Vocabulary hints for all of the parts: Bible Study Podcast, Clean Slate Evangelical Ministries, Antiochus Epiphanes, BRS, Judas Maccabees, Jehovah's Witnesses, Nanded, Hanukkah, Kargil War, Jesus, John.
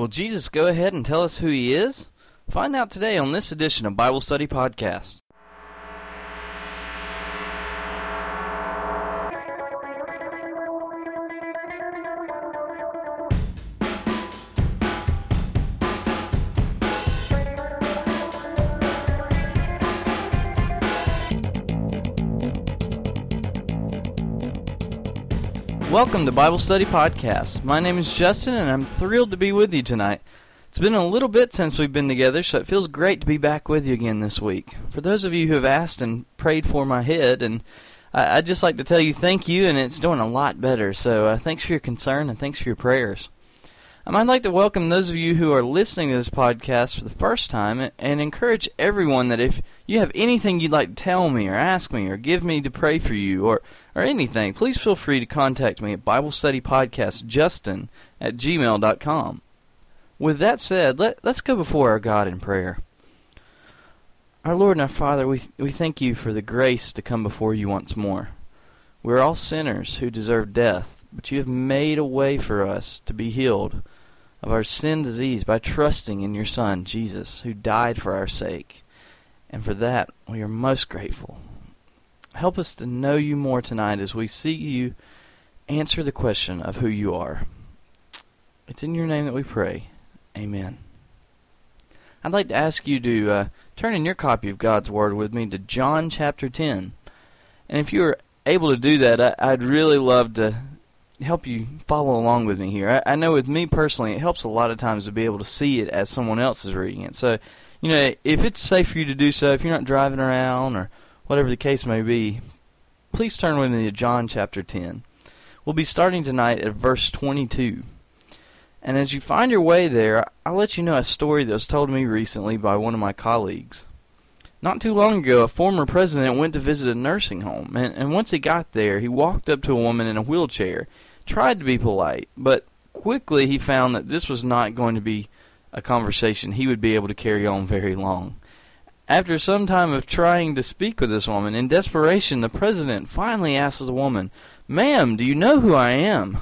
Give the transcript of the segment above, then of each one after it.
Will Jesus go ahead and tell us who he is? Find out today on this edition of Bible Study Podcast. Welcome to Bible Study Podcast. My name is Justin, and I'm thrilled to be with you tonight. It's been a little bit since we've been together, so it feels great to be back with you again this week. For those of you who have asked and prayed for my head, and I'd just like to tell you thank you, and it's doing a lot better. So thanks for your concern, and thanks for your prayers. I'd like to welcome those of you who are listening to this podcast for the first time, and encourage everyone that if you have anything you'd like to tell me, or ask me, or give me to pray for you, or anything, please feel free to contact me at BibleStudyPodcastJustin@gmail.com. With that said, let's go before our God in prayer. Our Lord and our Father, we thank you for the grace to come before you once more. We're all sinners who deserve death, but you have made a way for us to be healed of our sin disease by trusting in your Son, Jesus, who died for our sake. And for that, we are most grateful. Help us to know you more tonight as we see you answer the question of who you are. It's in your name that we pray. Amen. I'd like to ask you to turn in your copy of God's Word with me to John chapter 10. And if you're able to do that, I'd really love to help you follow along with me here. I know with me personally, it helps a lot of times to be able to see it as someone else is reading it. So, you know, if it's safe for you to do so, if you're not driving around or whatever the case may be, please turn with me to John chapter 10. We'll be starting tonight at verse 22. And as you find your way there, I'll let you know a story that was told to me recently by one of my colleagues. Not too long ago, a former president went to visit a nursing home, and once he got there, he walked up to a woman in a wheelchair, tried to be polite, but quickly he found that this was not going to be a conversation he would be able to carry on very long. After some time of trying to speak with this woman, in desperation, the president finally asks the woman, "Ma'am, do you know who I am?"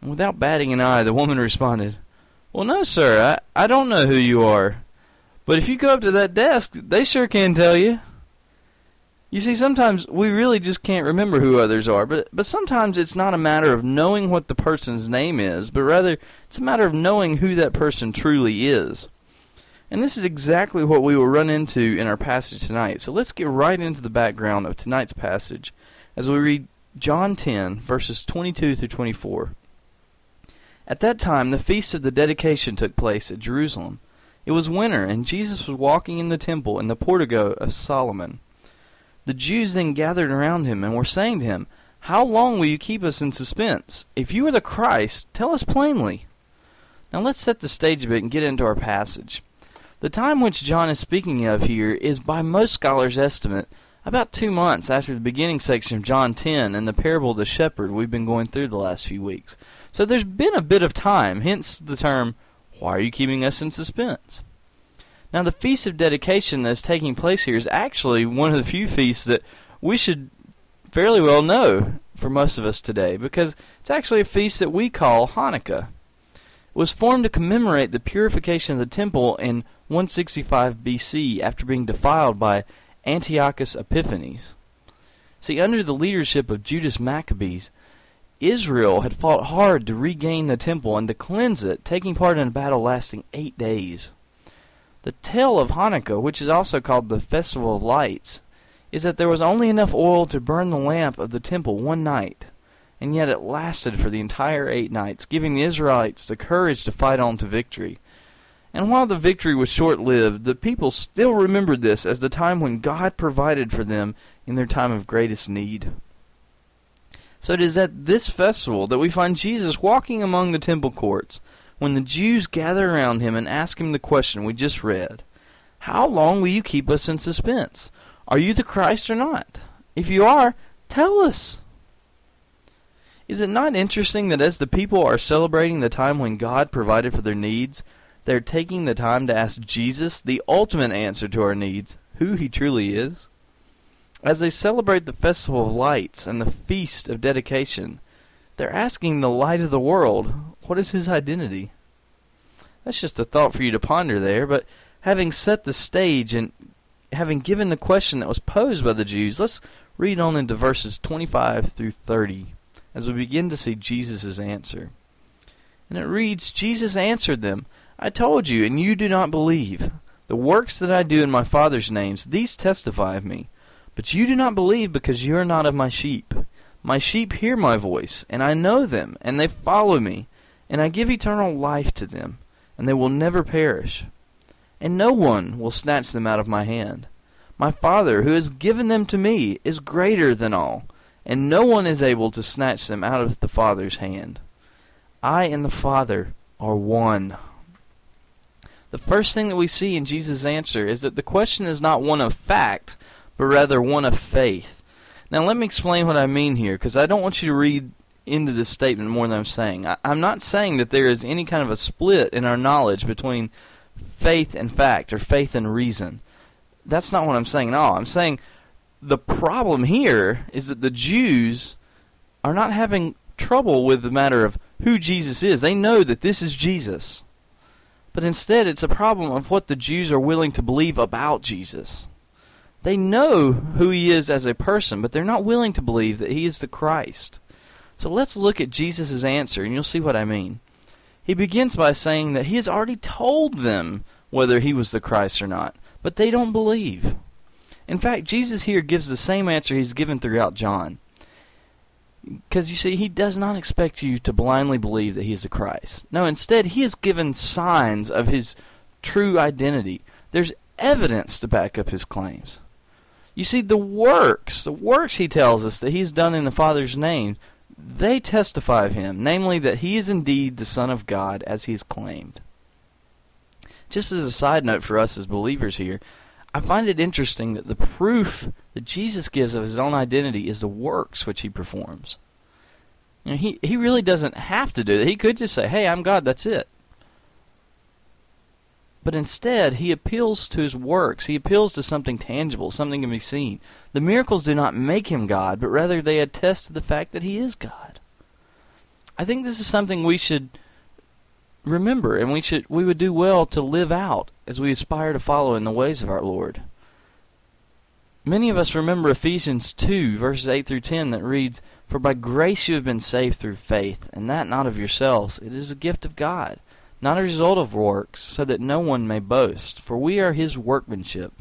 And without batting an eye, the woman responded, "Well, no, sir, I don't know who you are. But if you go up to that desk, they sure can tell you." You see, sometimes we really just can't remember who others are, but sometimes it's not a matter of knowing what the person's name is, but rather it's a matter of knowing who that person truly is. And this is exactly what we will run into in our passage tonight. So let's get right into the background of tonight's passage as we read John 10, verses 22 through 24. At that time, the feast of the dedication took place at Jerusalem. It was winter, and Jesus was walking in the temple in the portico of Solomon. The Jews then gathered around him and were saying to him, "How long will you keep us in suspense? If you are the Christ, tell us plainly." Now let's set the stage a bit and get into our passage. The time which John is speaking of here is, by most scholars' estimate, about 2 months after the beginning section of John 10 and the parable of the shepherd we've been going through the last few weeks. So there's been a bit of time, hence the term, "Why are you keeping us in suspense?" Now the Feast of Dedication that's taking place here is actually one of the few feasts that we should fairly well know for most of us today, because it's actually a feast that we call Hanukkah. It was formed to commemorate the purification of the temple in 165 BC after being defiled by Antiochus Epiphanes. See, under the leadership of Judas Maccabees, Israel had fought hard to regain the temple and to cleanse it, taking part in a battle lasting 8 days. The tale of Hanukkah, which is also called the Festival of Lights, is that there was only enough oil to burn the lamp of the temple one night, and yet it lasted for the entire 8 nights, giving the Israelites the courage to fight on to victory. And while the victory was short-lived, the people still remembered this as the time when God provided for them in their time of greatest need. So it is at this festival that we find Jesus walking among the temple courts, when the Jews gather around him and ask him the question we just read, "How long will you keep us in suspense? Are you the Christ or not? If you are, tell us." Is it not interesting that as the people are celebrating the time when God provided for their needs, they're taking the time to ask Jesus, the ultimate answer to our needs, who he truly is? As they celebrate the Festival of Lights and the Feast of Dedication, they're asking the light of the world, what is his identity? That's just a thought for you to ponder there. But having set the stage and having given the question that was posed by the Jews, let's read on into verses 25 through 30 as we begin to see Jesus' answer. And it reads, Jesus answered them, I told you, and you do not believe. The works that I do in my Father's names, these testify of me. But you do not believe because you are not of my sheep. My sheep hear my voice, and I know them, and they follow me. And I give eternal life to them, and they will never perish. And no one will snatch them out of my hand. My Father, who has given them to me, is greater than all, and no one is able to snatch them out of the Father's hand. I and the Father are one. The first thing that we see in Jesus' answer is that the question is not one of fact, but rather one of faith. Now let me explain what I mean here, because I don't want you to read into this statement more than I'm saying. I'm not saying that there is any kind of a split in our knowledge between faith and fact, or faith and reason. That's not what I'm saying at all. I'm saying the problem here is that the Jews are not having trouble with the matter of who Jesus is. They know that this is Jesus. But instead, it's a problem of what the Jews are willing to believe about Jesus. They know who he is as a person, but they're not willing to believe that he is the Christ. So let's look at Jesus' answer, and you'll see what I mean. He begins by saying that he has already told them whether he was the Christ or not, but they don't believe. In fact, Jesus here gives the same answer he's given throughout John. Because, you see, he does not expect you to blindly believe that he is the Christ. No, instead, he has given signs of his true identity. There's evidence to back up his claims. You see, the works he tells us that he's done in the Father's name, they testify of him, namely that he is indeed the Son of God as he is claimed. Just as a side note for us as believers here, I find it interesting that the proof that Jesus gives of his own identity is the works which he performs. You know, he really doesn't have to do that. He could just say, hey, I'm God, that's it. But instead, he appeals to his works. He appeals to something tangible, something can be seen. The miracles do not make him God, but rather they attest to the fact that he is God. I think this is something we should remember, and we would do well to live out as we aspire to follow in the ways of our Lord. Many of us remember Ephesians 2, verses 8 through 10, that reads, For by grace you have been saved through faith, and that not of yourselves. It is a gift of God, not a result of works, so that no one may boast. For we are his workmanship,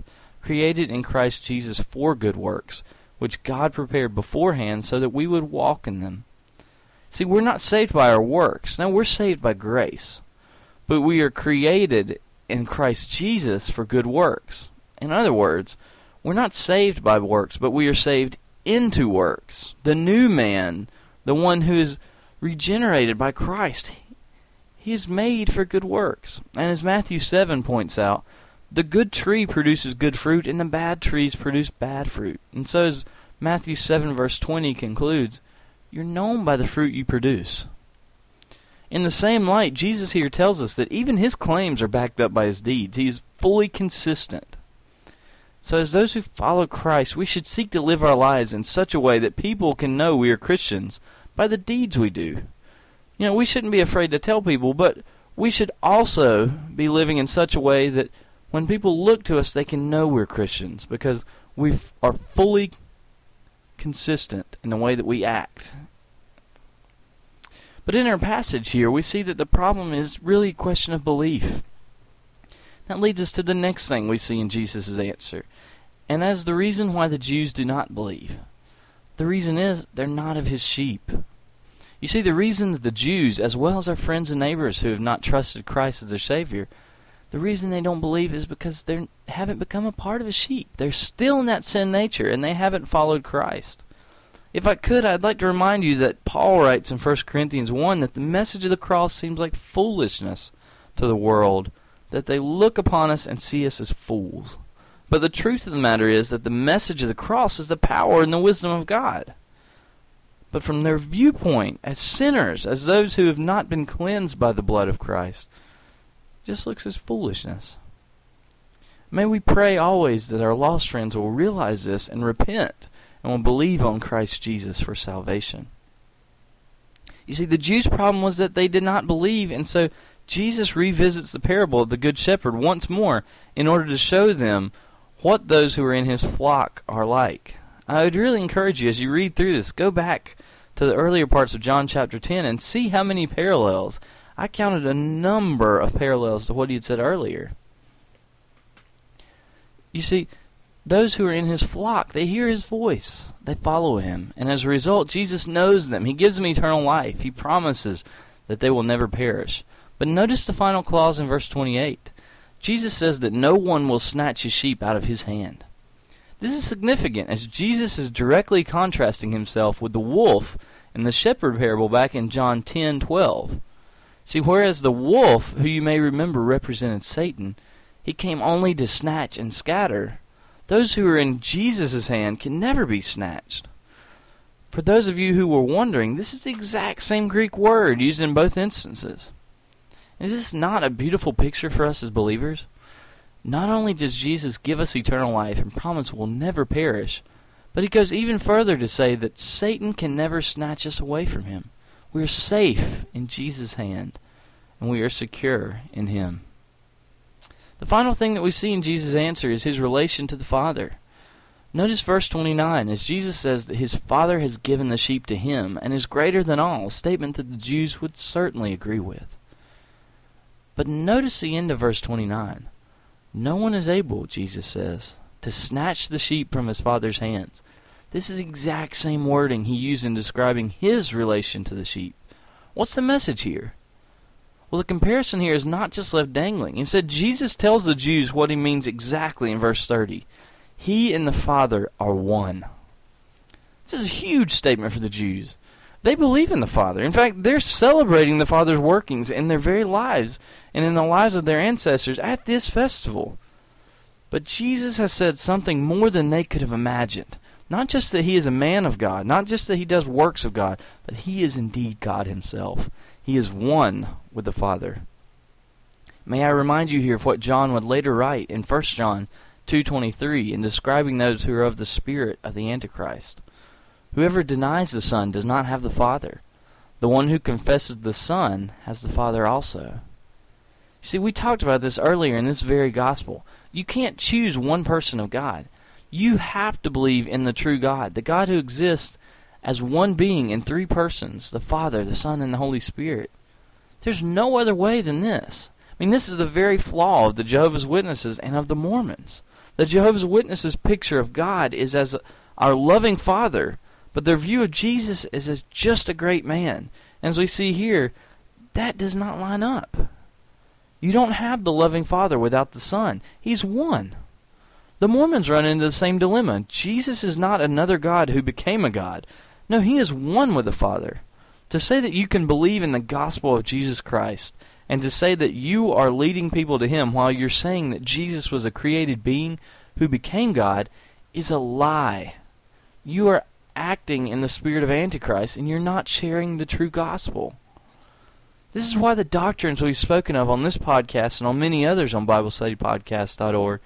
created in Christ Jesus for good works, which God prepared beforehand so that we would walk in them. See, we're not saved by our works. No, we're saved by grace. But we are created in Christ Jesus for good works. In other words, we're not saved by works, but we are saved into works. The new man, the one who is regenerated by Christ, he is made for good works. And as Matthew 7 points out, the good tree produces good fruit, and the bad trees produce bad fruit. And so as Matthew 7 verse 20 concludes, you're known by the fruit you produce. In the same light, Jesus here tells us that even his claims are backed up by his deeds. He is fully consistent. So as those who follow Christ, we should seek to live our lives in such a way that people can know we are Christians by the deeds we do. You know, we shouldn't be afraid to tell people, but we should also be living in such a way that when people look to us, they can know we're Christians because we are fully consistent in the way that we act. But in our passage here, we see that the problem is really a question of belief. That leads us to the next thing we see in Jesus' answer, and that is the reason why the Jews do not believe. The reason is they're not of his sheep. You see, the reason that the Jews, as well as our friends and neighbors who have not trusted Christ as their Savior, the reason they don't believe is because they haven't become a part of his sheep. They're still in that sin nature, and they haven't followed Christ. If I could, I'd like to remind you that Paul writes in 1 Corinthians 1 that the message of the cross seems like foolishness to the world, that they look upon us and see us as fools. But the truth of the matter is that the message of the cross is the power and the wisdom of God. But from their viewpoint, as sinners, as those who have not been cleansed by the blood of Christ, it just looks as foolishness. May we pray always that our lost friends will realize this and repent and will believe on Christ Jesus for salvation. You see, the Jews' problem was that they did not believe, and so Jesus revisits the parable of the Good Shepherd once more in order to show them what those who are in his flock are like. I would really encourage you, as you read through this, go back to the earlier parts of John chapter 10 and see how many parallels. I counted a number of parallels to what he had said earlier. You see, those who are in his flock, they hear his voice. They follow him. And as a result, Jesus knows them. He gives them eternal life. He promises that they will never perish. But notice the final clause in verse 28. Jesus says that no one will snatch a sheep out of his hand. This is significant, as Jesus is directly contrasting himself with the wolf in the shepherd parable back in John 10:12. See, whereas the wolf, who you may remember represented Satan, he came only to snatch and scatter. Those who are in Jesus' hand can never be snatched. For those of you who were wondering, this is the exact same Greek word used in both instances. Is this not a beautiful picture for us as believers? Not only does Jesus give us eternal life and promise we'll never perish, but he goes even further to say that Satan can never snatch us away from him. We are safe in Jesus' hand, and we are secure in him. The final thing that we see in Jesus' answer is his relation to the Father. Notice verse 29, as Jesus says that his Father has given the sheep to him and is greater than all, a statement that the Jews would certainly agree with. But notice the end of verse 29. No one is able, Jesus says, to snatch the sheep from his Father's hands. This is the exact same wording he used in describing his relation to the sheep. What's the message here? Well, the comparison here is not just left dangling. Instead, Jesus tells the Jews what he means exactly in verse 30. He and the Father are one. This is a huge statement for the Jews. They believe in the Father. In fact, they're celebrating the Father's workings in their very lives and in the lives of their ancestors at this festival. But Jesus has said something more than they could have imagined. Not just that he is a man of God, not just that he does works of God, but he is indeed God himself. He is one with the Father. May I remind you here of what John would later write in 1 John 2:23 in describing those who are of the spirit of the Antichrist. Whoever denies the Son does not have the Father. The one who confesses the Son has the Father also. See, we talked about this earlier in this very gospel. You can't choose one person of God. You have to believe in the true God, the God who exists as one being in three persons, the Father, the Son, and the Holy Spirit. There's no other way than this. I mean, this is the very flaw of the Jehovah's Witnesses and of the Mormons. The Jehovah's Witnesses' picture of God is as our loving Father, but their view of Jesus is as just a great man. And as we see here, that does not line up. You don't have the loving Father without the Son. He's one. The Mormons run into the same dilemma. Jesus is not another God who became a God. No, he is one with the Father. To say that you can believe in the gospel of Jesus Christ and to say that you are leading people to him while you're saying that Jesus was a created being who became God is a lie. You are acting in the spirit of Antichrist and you're not sharing the true gospel. This is why the doctrines we've spoken of on this podcast and on many others on BibleStudyPodcast.org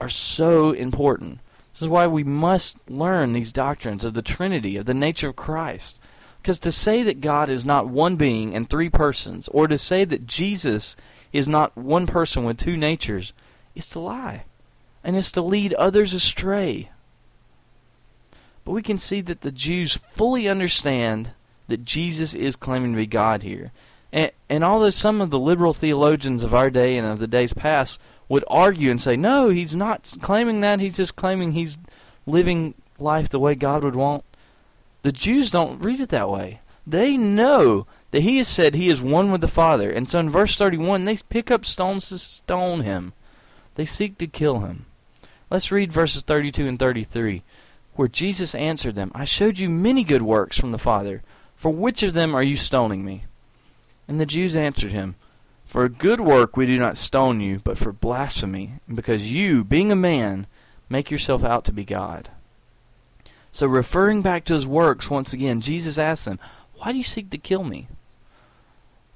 are so important. This is why we must learn these doctrines of the Trinity, of the nature of Christ. Because to say that God is not one being and three persons, or to say that Jesus is not one person with two natures, is to lie. And it's to lead others astray. But we can see that the Jews fully understand that Jesus is claiming to be God here. And although some of the liberal theologians of our day and of the days past would argue and say, no, he's not claiming that, he's just claiming he's living life the way God would want. The Jews don't read it that way. They know that he has said he is one with the Father, and so in verse 31, they pick up stones to stone him. They seek to kill him. Let's read verses 32 and 33, where Jesus answered them, I showed you many good works from the Father. For which of them are you stoning me? And the Jews answered him, For a good work we do not stone you, but for blasphemy, because you, being a man, make yourself out to be God. So referring back to his works once again, Jesus asked them, Why do you seek to kill me?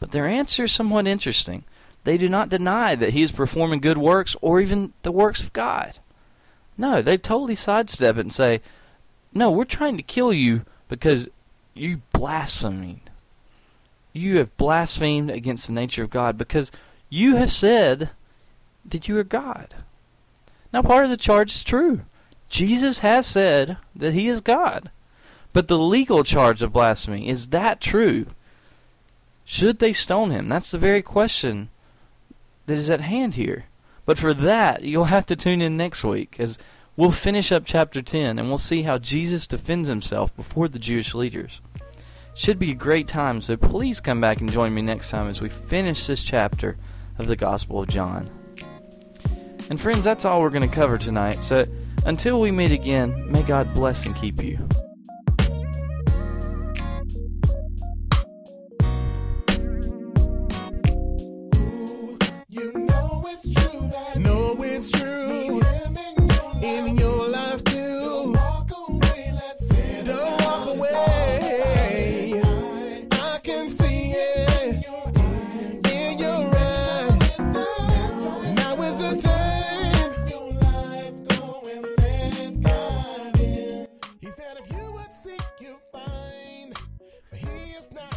But their answer is somewhat interesting. They do not deny that he is performing good works or even the works of God. No, they totally sidestep it and say, No, we're trying to kill you because you blasphemed. you have blasphemed against the nature of God because you have said that you are God. Now, part of the charge is true. Jesus has said that he is God. But the legal charge of blasphemy, is that true? Should they stone him? That's the very question that is at hand here. But for that, you'll have to tune in next week, as we'll finish up chapter 10 and we'll see how Jesus defends himself before the Jewish leaders. Should be a great time, so please come back and join me next time as we finish this chapter of the Gospel of John. And friends, that's all we're going to cover tonight, so until we meet again, may God bless and keep you.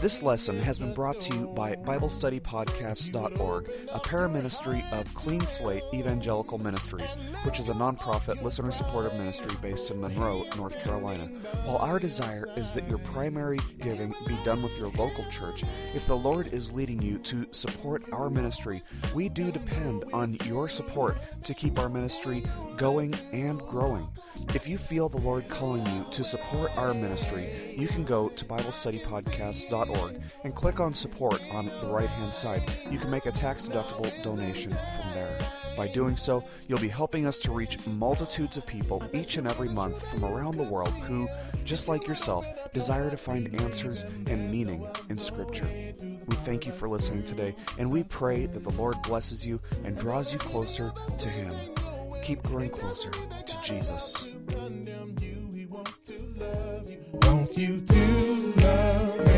This lesson has been brought to you by BibleStudyPodcast.org, a para-ministry of Clean Slate Evangelical Ministries, which is a nonprofit, listener-supported ministry based in Monroe, North Carolina. While our desire is that your primary giving be done with your local church, if the Lord is leading you to support our ministry, we do depend on your support to keep our ministry going and growing. If you feel the Lord calling you to support our ministry, you can go to BibleStudyPodcast.org and click on support on the right-hand side. You can make a tax-deductible donation from there. By doing so, you'll be helping us to reach multitudes of people each and every month from around the world who, just like yourself, desire to find answers and meaning in Scripture. We thank you for listening today, and we pray that the Lord blesses you and draws you closer to Him. Keep growing closer to Jesus. Wants you to love